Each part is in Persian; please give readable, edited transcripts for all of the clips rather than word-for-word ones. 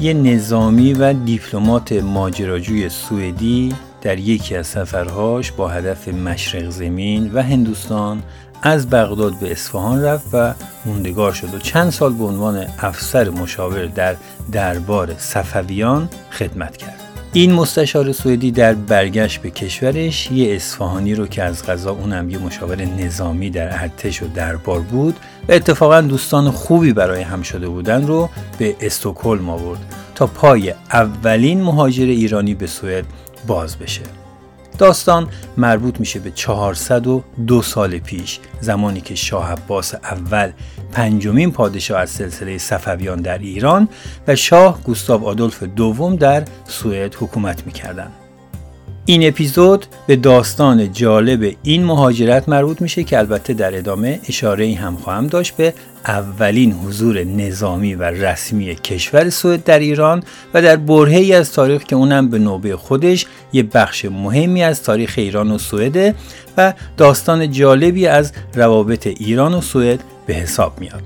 یه نظامی و دیپلمات ماجراجوی سوئدی در یکی از سفرهاش با هدف مشرق زمین و هندوستان از بغداد به اصفهان رفت و موندگار شد و چند سال به عنوان افسر مشاور در دربار صفویان خدمت کرد. این مستشار سوئدی در برگشت به کشورش یه اصفهانی رو که از قضا اونم یه مشاور نظامی در ارتش و دربار بود و اتفاقا دوستان خوبی برای هم شده بودن رو به استکهلم آورد تا پای اولین مهاجر ایرانی به سوئد باز بشه. داستان مربوط میشه به 402 سال پیش، زمانی که شاه عباس اول پنجمین پادشاه از سلسله صفویان در ایران و شاه گوستاو آدولف دوم در سوئد حکومت میکردن. این اپیزود به داستان جالب این مهاجرت مربوط میشه که البته در ادامه اشاره‌ای هم خواهم داشت به اولین حضور نظامی و رسمی کشور سوئد در ایران و در برهه‌ای از تاریخ که اونم به نوبه خودش یه بخش مهمی از تاریخ ایران و سوئد و داستان جالبی از روابط ایران و سوئد به حساب میاد.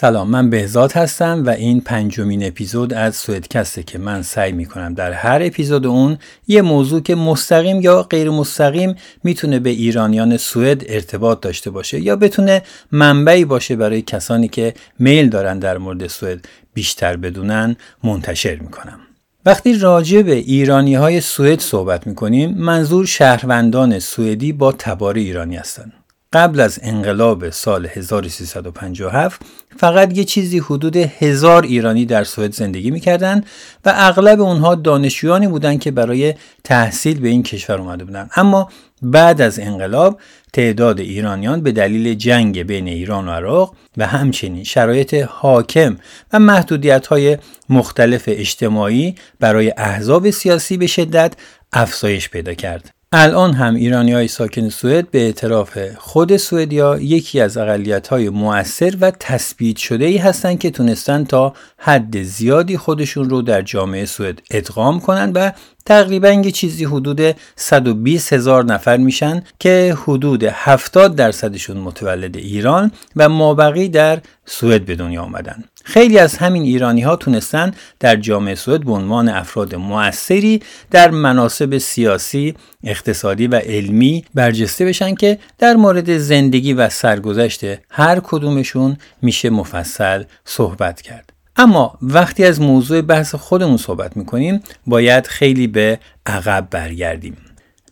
سلام، من بهزاد هستم و این پنجمین اپیزود از سوئدکسته که من سعی میکنم در هر اپیزود اون یه موضوع که مستقیم یا غیر مستقیم میتونه به ایرانیان سوئد ارتباط داشته باشه یا بتونه منبعی باشه برای کسانی که میل دارن در مورد سوئد بیشتر بدونن منتشر میکنم. وقتی راجع به ایرانیهای سوئد صحبت میکنیم، منظور شهروندان سوئدی با تبار ایرانی هستن. قبل از انقلاب سال 1357 فقط یه چیزی حدود 1000 ایرانی در سوئد زندگی میکردن و اغلب اونها دانشجویانی بودن که برای تحصیل به این کشور اومده بودن. اما بعد از انقلاب تعداد ایرانیان به دلیل جنگ بین ایران و عراق و همچنین شرایط حاکم و محدودیت‌های مختلف اجتماعی برای احزاب سیاسی به شدت افزایش پیدا کرد. الان هم ایرانی‌های ساکن سوئد به اعتراف خود سوئدیا یکی از اقلیت‌های مؤثر و تثبیت شده‌ای هستند که تونستن تا حد زیادی خودشون رو در جامعه سوئد ادغام کنن و تقریباً یه چیزی حدود 120000 نفر میشن که حدود 70%شون متولد ایران و مابقی در سوئد به دنیا آمدن. خیلی از همین ایرانی‌ها تونستن در جامعه سوئد به عنوان افراد مؤثری در مناصب سیاسی، اقتصادی و علمی برجسته بشن که در مورد زندگی و سرگذشت هر کدومشون میشه مفصل صحبت کرد. اما وقتی از موضوع بحث خودمون صحبت میکنیم باید خیلی به عقب برگردیم.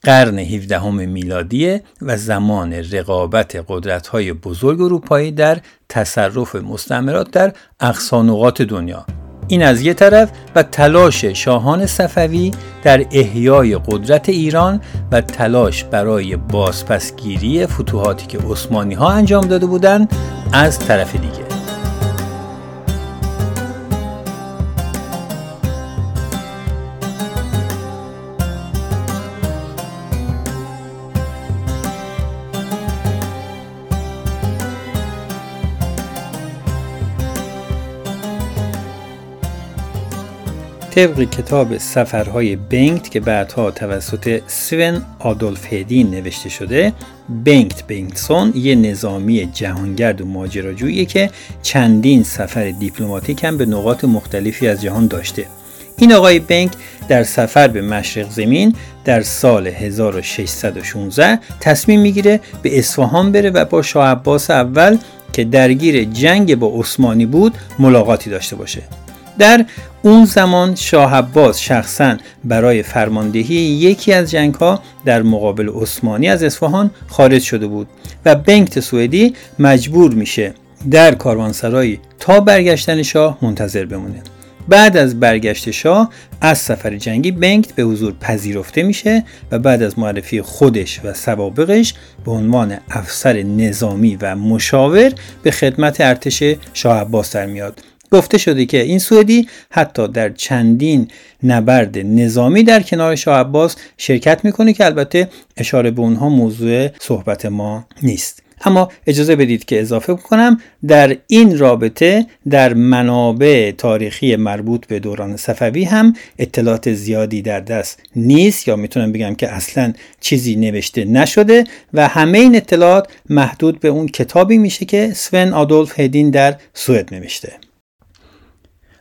قرن 17 میلادی و زمان رقابت قدرت‌های بزرگ اروپایی در تصرف مستعمرات در اقصا نقاط دنیا، این از یک طرف، و تلاش شاهان صفوی در احیای قدرت ایران و تلاش برای بازپسگیری فتوحاتی که عثمانی‌ها انجام داده بودند از طرف دیگه. طبق کتاب سفرهای بنگت که بعدها توسط سورن آدولف هدین نوشته شده، بنگت بنگتسون یه نظامی جهانگرد و ماجراجویی که چندین سفر دیپلماتیک هم به نقاط مختلفی از جهان داشته. این آقای بنگ در سفر به مشرق زمین در سال 1616 تصمیم میگیره به اصفهان بره و با شاه عباس اول که درگیر جنگ با عثمانی بود ملاقاتی داشته باشه. در اون زمان شاه عباس شخصاً برای فرماندهی یکی از جنگ‌ها در مقابل عثمانی از اصفهان خارج شده بود و بنگت سوئدی مجبور میشه در کاروانسرایی تا برگشتن شاه منتظر بمونه. بعد از برگشت شاه از سفر جنگی بنگت به حضور پذیرفته میشه و بعد از معرفی خودش و سوابقش به عنوان افسر نظامی و مشاور به خدمت ارتش شاه عباس در میاد. گفته شده که این سوئدی حتی در چندین نبرد نظامی در کنار شاه عباس شرکت میکنه که البته اشاره به اونها موضوع صحبت ما نیست. اما اجازه بدید که اضافه کنم در این رابطه در منابع تاریخی مربوط به دوران صفوی هم اطلاعات زیادی در دست نیست، یا میتونم بگم که اصلا چیزی نوشته نشده و همه این اطلاعات محدود به اون کتابی میشه که سوئن آدولف هدین در سوئد نوشته.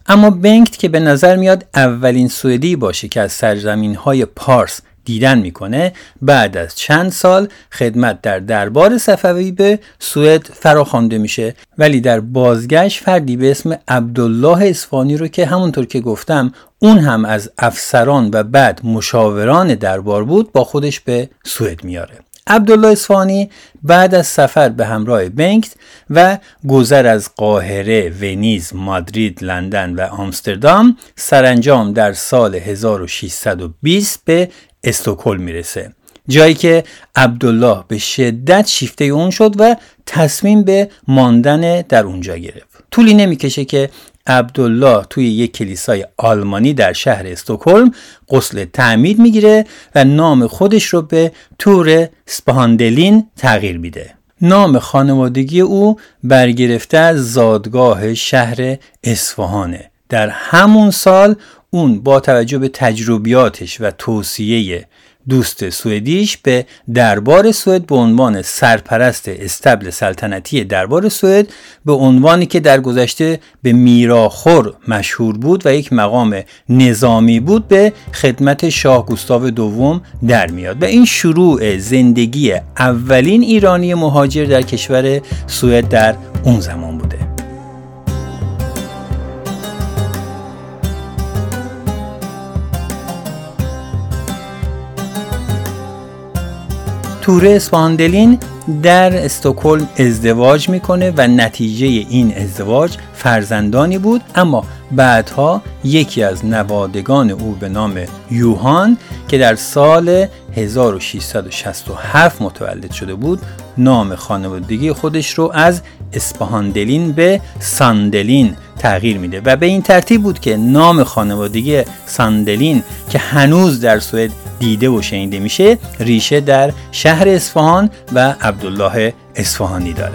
اما بنگت که به نظر میاد اولین سوئدی باشه که از سرزمین‌های پارس دیدن میکنه، بعد از چند سال خدمت در دربار صفوی به سوئد فراخوانده میشه، ولی در بازگشت فردی به اسم عبدالله اصفهانی رو که همونطور که گفتم اون هم از افسران و بعد مشاوران دربار بود با خودش به سوئد میاره. عبدالله اصفهانی بعد از سفر به همراه بنگت و گذر از قاهره، ونیز، مادرید، لندن و آمستردام سرانجام در سال 1620 به استکهلم میرسه، جایی که عبدالله به شدت شیفته اون شد و تصمیم به ماندن در اونجا گرفت. طولی نمیکشه که عبدالله توی یک کلیسای آلمانی در شهر استکهلم غسل تعمید میگیره و نام خودش رو به تور اسپهاندلین تغییر میده. نام خانوادگی او برگرفته از زادگاه شهر اصفهانه. در همون سال اون با توجه به تجربیاتش و توصیه دوست سوئدیش به دربار سوئد به عنوان سرپرست استبل سلطنتی دربار سوئد، به عنوانی که در گذشته به میراخور مشهور بود و یک مقام نظامی بود، به خدمت شاه گوستاو دوم در میاد و این شروع زندگی اولین ایرانی مهاجر در کشور سوئد در اون زمان بوده. تور اسپهاندلین در استکهلم ازدواج میکنه و نتیجه این ازدواج فرزندانی بود، اما بعدها یکی از نوادگان او به نام یوهان که در سال 1667 متولد شده بود نام خانوادگی خودش رو از اسپهاندلین به ساندلین تغییر میده و به این ترتیب بود که نام خانوادگی ساندلین که هنوز در سوئد دیده و شنیده میشه ریشه در شهر اصفهان و عبدالله اصفهانی داره.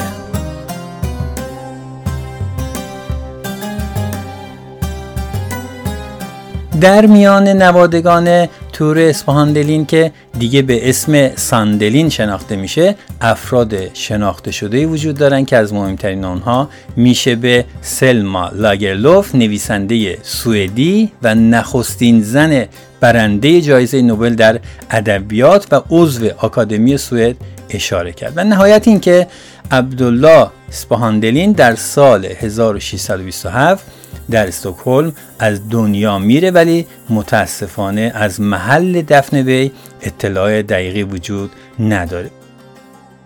در میان نوادگان تور اسپهاندلین که دیگه به اسم ساندلین شناخته میشه افراد شناخته شده‌ای وجود دارن که از مهمترین اونها میشه به سلما لاگرلوف، نویسنده سوئدی و نخستین زن برنده جایزه نوبل در ادبیات و عضو آکادمی سوئد اشاره کرد. و نهایت این که عبدالله اسپهاندلین در سال 1627 در استکهلم از دنیا میره، ولی متاسفانه از محل دفن وی اطلاع دقیقی وجود نداره.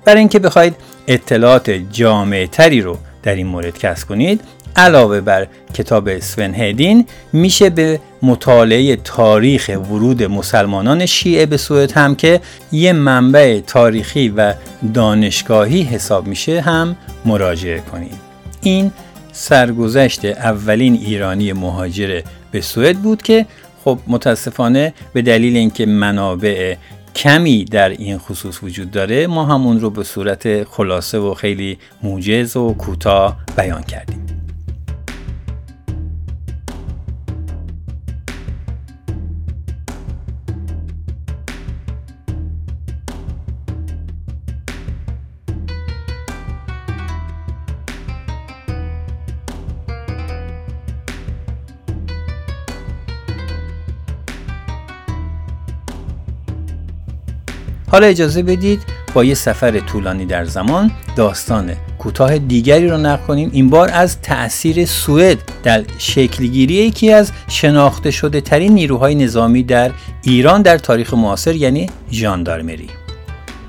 برای اینکه بخواید اطلاعات جامع تری رو در این مورد کسب کنید، علاوه بر کتاب سوئن هدین میشه به مطالعه تاریخ ورود مسلمانان شیعه به سوئد هم که یه منبع تاریخی و دانشگاهی حساب میشه هم مراجعه کنید. این سرگذشت اولین ایرانی مهاجر به سوئد بود که خب متاسفانه به دلیل اینکه منابع کمی در این خصوص وجود داره ما همون رو به صورت خلاصه و خیلی موجز و کوتاه بیان کردیم. حالا اجازه بدید با یه سفر طولانی در زمان داستان کوتاه دیگری رو نقل کنیم، این بار از تأثیر سوئد در شکلگیری یکی از شناخته شده ترین نیروهای نظامی در ایران در تاریخ معاصر، یعنی ژاندارمری.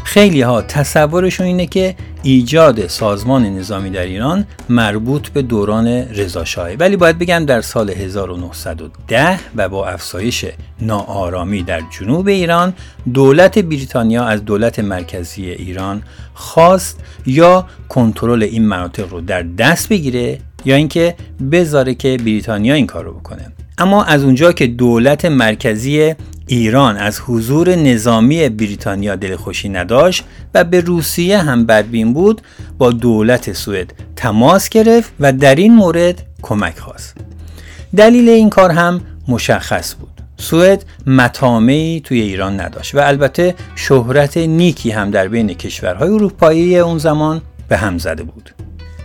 خیلی ها تصورشون اینه که ایجاد سازمان نظامی در ایران مربوط به دوران رضا شاهه، ولی باید بگم در سال 1910 و با افزایش ناآرامی در جنوب ایران دولت بریتانیا از دولت مرکزی ایران خواست یا کنترل این مناطق رو در دست بگیره یا اینکه بذاره که بریتانیا این کارو بکنه. اما از اونجا که دولت مرکزی ایران از حضور نظامی بریتانیا دلخوشی نداشت و به روسیه هم بدبین بود، با دولت سوئد تماس گرفت و در این مورد کمک خواست. دلیل این کار هم مشخص بود. سوئد مطامعی توی ایران نداشت و البته شهرت نیکی هم در بین کشورهای اروپایی اون زمان به هم زده بود.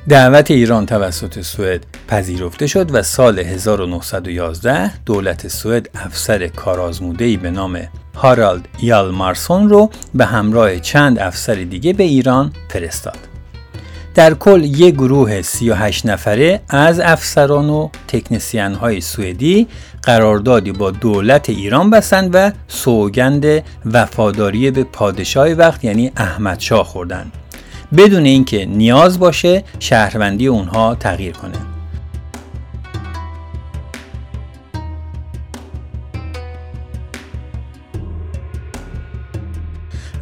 دعوت ایران توسط سوئد پذیرفته شد و سال 1911 دولت سوئد افسر کارآزموده‌ای به نام هارالد یالمارسون رو به همراه چند افسر دیگه به ایران فرستاد. در کل یک گروه 38 نفره از افسران و تکنسین‌های سوئدی قراردادی با دولت ایران بستند و سوگند وفاداری به پادشاه وقت یعنی احمدشاه خوردند، بدون اینکه نیاز باشه شهروندی اونها تغییر کنه.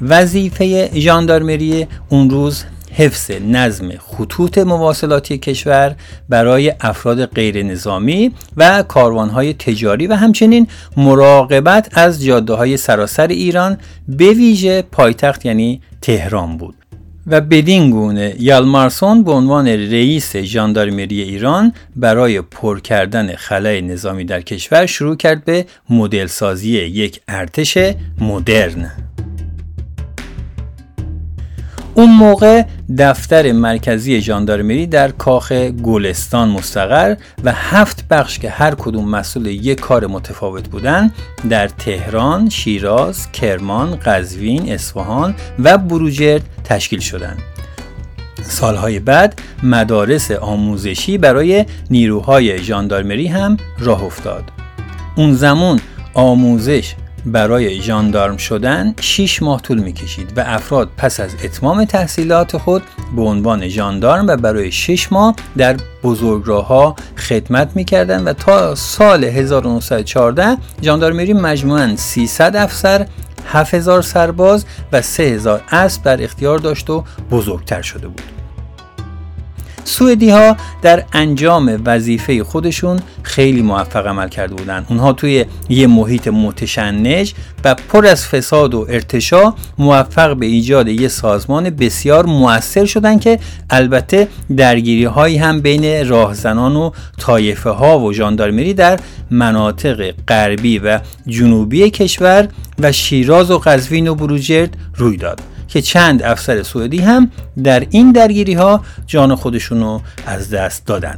وظیفه ژاندارمری اون روز حفظ نظم خطوط مواصلاتی کشور برای افراد غیر نظامی و کاروانهای تجاری و همچنین مراقبت از جاده‌های سراسر ایران به ویژه پایتخت یعنی تهران بود. و بدین گونه یالمارسون به عنوان رئیس ژاندارمری ایران برای پر کردن خلای نظامی در کشور شروع کرد به مدل سازی یک ارتش مدرن. اون موقع دفتر مرکزی ژاندارمری در کاخ گلستان مستقر و 7 بخش که هر کدوم مسئول یک کار متفاوت بودن در تهران، شیراز، کرمان، قزوین، اصفهان و بروجرد تشکیل شدند. سالهای بعد مدارس آموزشی برای نیروهای ژاندارمری هم راه افتاد. اون زمان آموزش برای ژاندارم شدن 6 ماه طول می‌کشید و افراد پس از اتمام تحصیلات خود به عنوان ژاندارم و برای 6 ماه در بزرگراه‌ها خدمت می‌کردند و تا سال 1914 ژاندارمری مجموعاً 300 افسر، 7000 سرباز و 3000 اسب در اختیار داشت و بزرگتر شده بود. سوئدی‌ها در انجام وظیفه خودشون خیلی موفق عمل کرده بودند. اونها توی یه محیط متشنج و پر از فساد و ارتشا موفق به ایجاد یه سازمان بسیار مؤثر شدند که البته درگیری‌هایی هم بین راهزنان و طایفه‌ها و ژاندارمری در مناطق غربی و جنوبی کشور و شیراز و قزوین و بروجرد روی داد که چند افسر سوئدی هم در این درگیری‌ها جان خودشونو از دست دادن.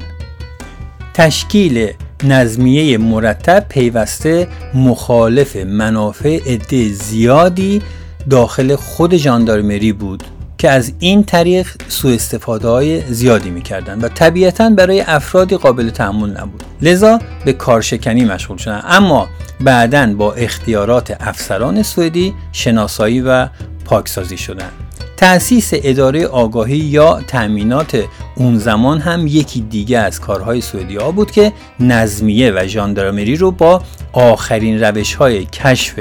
تشکیل نظمیه مرتب پیوسته مخالف منافع عده زیادی داخل خود ژاندارمری بود که از این طریق سوء استفاده‌های زیادی می‌کردند و طبیعتاً برای افرادی قابل تحمل نبود، لذا به کارشکنی مشغول شدند. اما بعداً با اختیارات افسران سوئدی شناسایی و پاکسازی شدند. تأسیس اداره آگاهی یا تأمینات اون زمان هم یکی دیگه از کارهای سوئدی‌ها بود که نظمیه و ژاندارمری رو با آخرین روش‌های کشف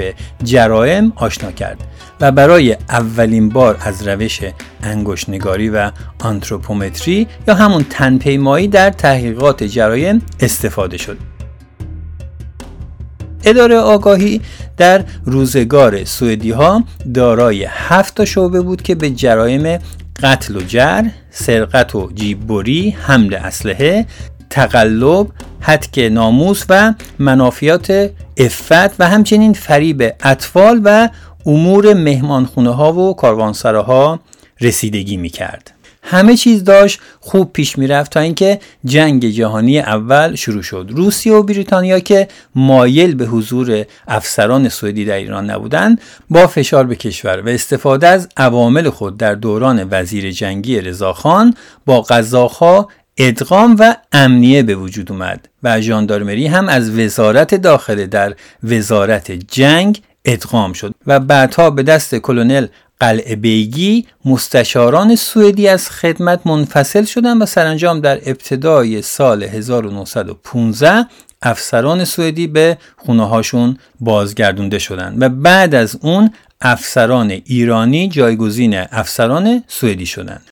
جرائم آشنا کرد و برای اولین بار از روش انگشت‌نگاری و آنتروپومتری یا همون تن‌پیمایی در تحقیقات جرایم استفاده شد. اداره آگاهی در روزگار سوئدی‌ها دارای 7 شعبه بود که به جرایم قتل و جرح، سرقت و جیببری، حمل اسلحه، تقلب، هتک ناموس و منافیات عفت و همچنین فریب اطفال و امور مهمانخونه‌ها و کاروانسراها رسیدگی می‌کرد. همه چیز داشت خوب پیش میرفت تا اینکه جنگ جهانی اول شروع شد. روسیه و بریتانیا که مایل به حضور افسران سوئدی در ایران نبودند، با فشار به کشور و استفاده از عوامل خود در دوران وزیر جنگی رضاخان با قزاق‌ها ادغام و امنیه به وجود اومد و ژاندارمری هم از وزارت داخله در وزارت جنگ ادغام شد و بعدها به دست کلونل قلعه بیگی مستشاران سوئدی از خدمت منفصل شدند و سرانجام در ابتدای سال 1915 افسران سوئدی به خونه‌هاشون بازگردونده شدند و بعد از اون افسران ایرانی جایگزین افسران سوئدی شدند.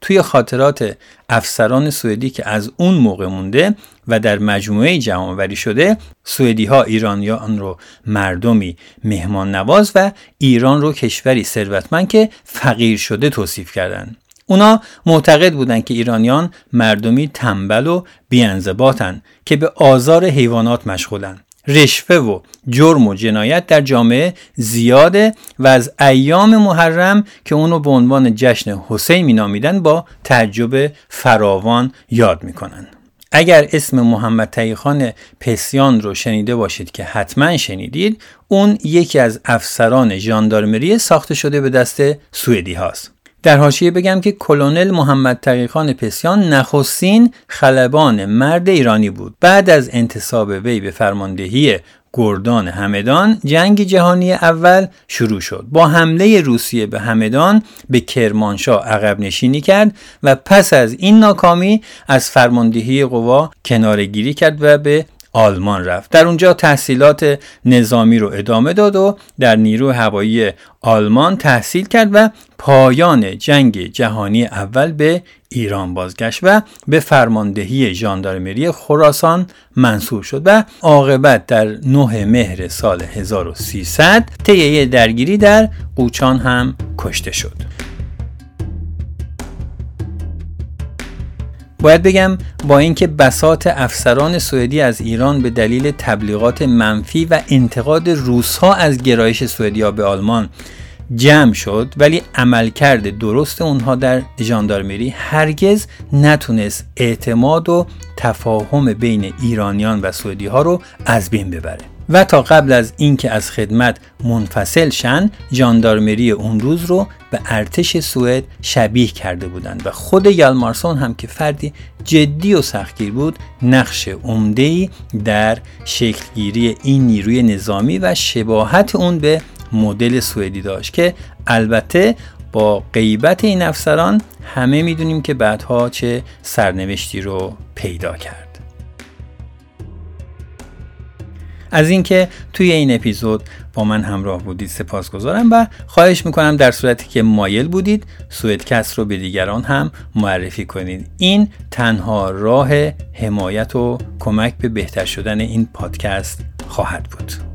توی خاطرات افسران سوئدی که از اون موقع مونده و در مجموعه جمع‌آوری شده، سوئدی‌ها ایرانیان رو مردمی مهمان نواز و ایران رو کشوری ثروتمند که فقیر شده توصیف کردن. اونا معتقد بودن که ایرانیان مردمی تنبل و بی‌انضباطن که به آزار حیوانات مشغولن. رشوه و جرم و جنایت در جامعه زیاده و از ایام محرم که اونو به عنوان جشن حسین مینامیدن با تعجب فراوان یاد میکنن. اگر اسم محمد تقی‌خان پسیان رو شنیده باشید که حتما شنیدید، اون یکی از افسران ژاندارمری ساخته شده به دست سوئدی هاست. در حاشیه بگم که کلونل محمد تقی‌خان پسیان نخستین خلبان مرد ایرانی بود. بعد از انتصاب وی به فرماندهی گردان همدان، جنگ جهانی اول شروع شد. با حمله روسیه به همدان به کرمانشاه عقب نشینی کرد و پس از این ناکامی از فرماندهی قوا کناره‌گیری کرد و به آلمان رفت. در اونجا تحصیلات نظامی رو ادامه داد و در نیروی هوایی آلمان تحصیل کرد و پایان جنگ جهانی اول به ایران بازگشت و به فرماندهی ژاندارمری خراسان منصوب شد و عاقبت در 9 مهر سال 1300 طی درگیری در قوچان هم کشته شد. باید بگم با اینکه بساط افسران سوئدی از ایران به دلیل تبلیغات منفی و انتقاد روس‌ها از گرایش سوئدی‌ها به آلمان جمع شد، ولی عملکرد درست اونها در ژاندارمری هرگز نتونست اعتماد و تفاهم بین ایرانیان و سوئدی‌ها رو از بین ببره و تا قبل از اینکه از خدمت منفصل شن، ژاندارمری اون روز رو به ارتش سوئد شبیه کرده بودند و خود یلمارسون هم که فردی جدی و سختگیر بود، نقش عمده‌ای در شکلگیری این نیروی نظامی و شباهت اون به مدل سوئدی داشت که البته با غیبت این افسران همه میدونیم که بعدها چه سرنوشتی رو پیدا کرد. از اینکه توی این اپیزود با من همراه بودید سپاسگزارم و خواهش میکنم در صورتی که مایل بودید سوئدکست رو به دیگران هم معرفی کنید. این تنها راه حمایت و کمک به بهتر شدن این پادکست خواهد بود.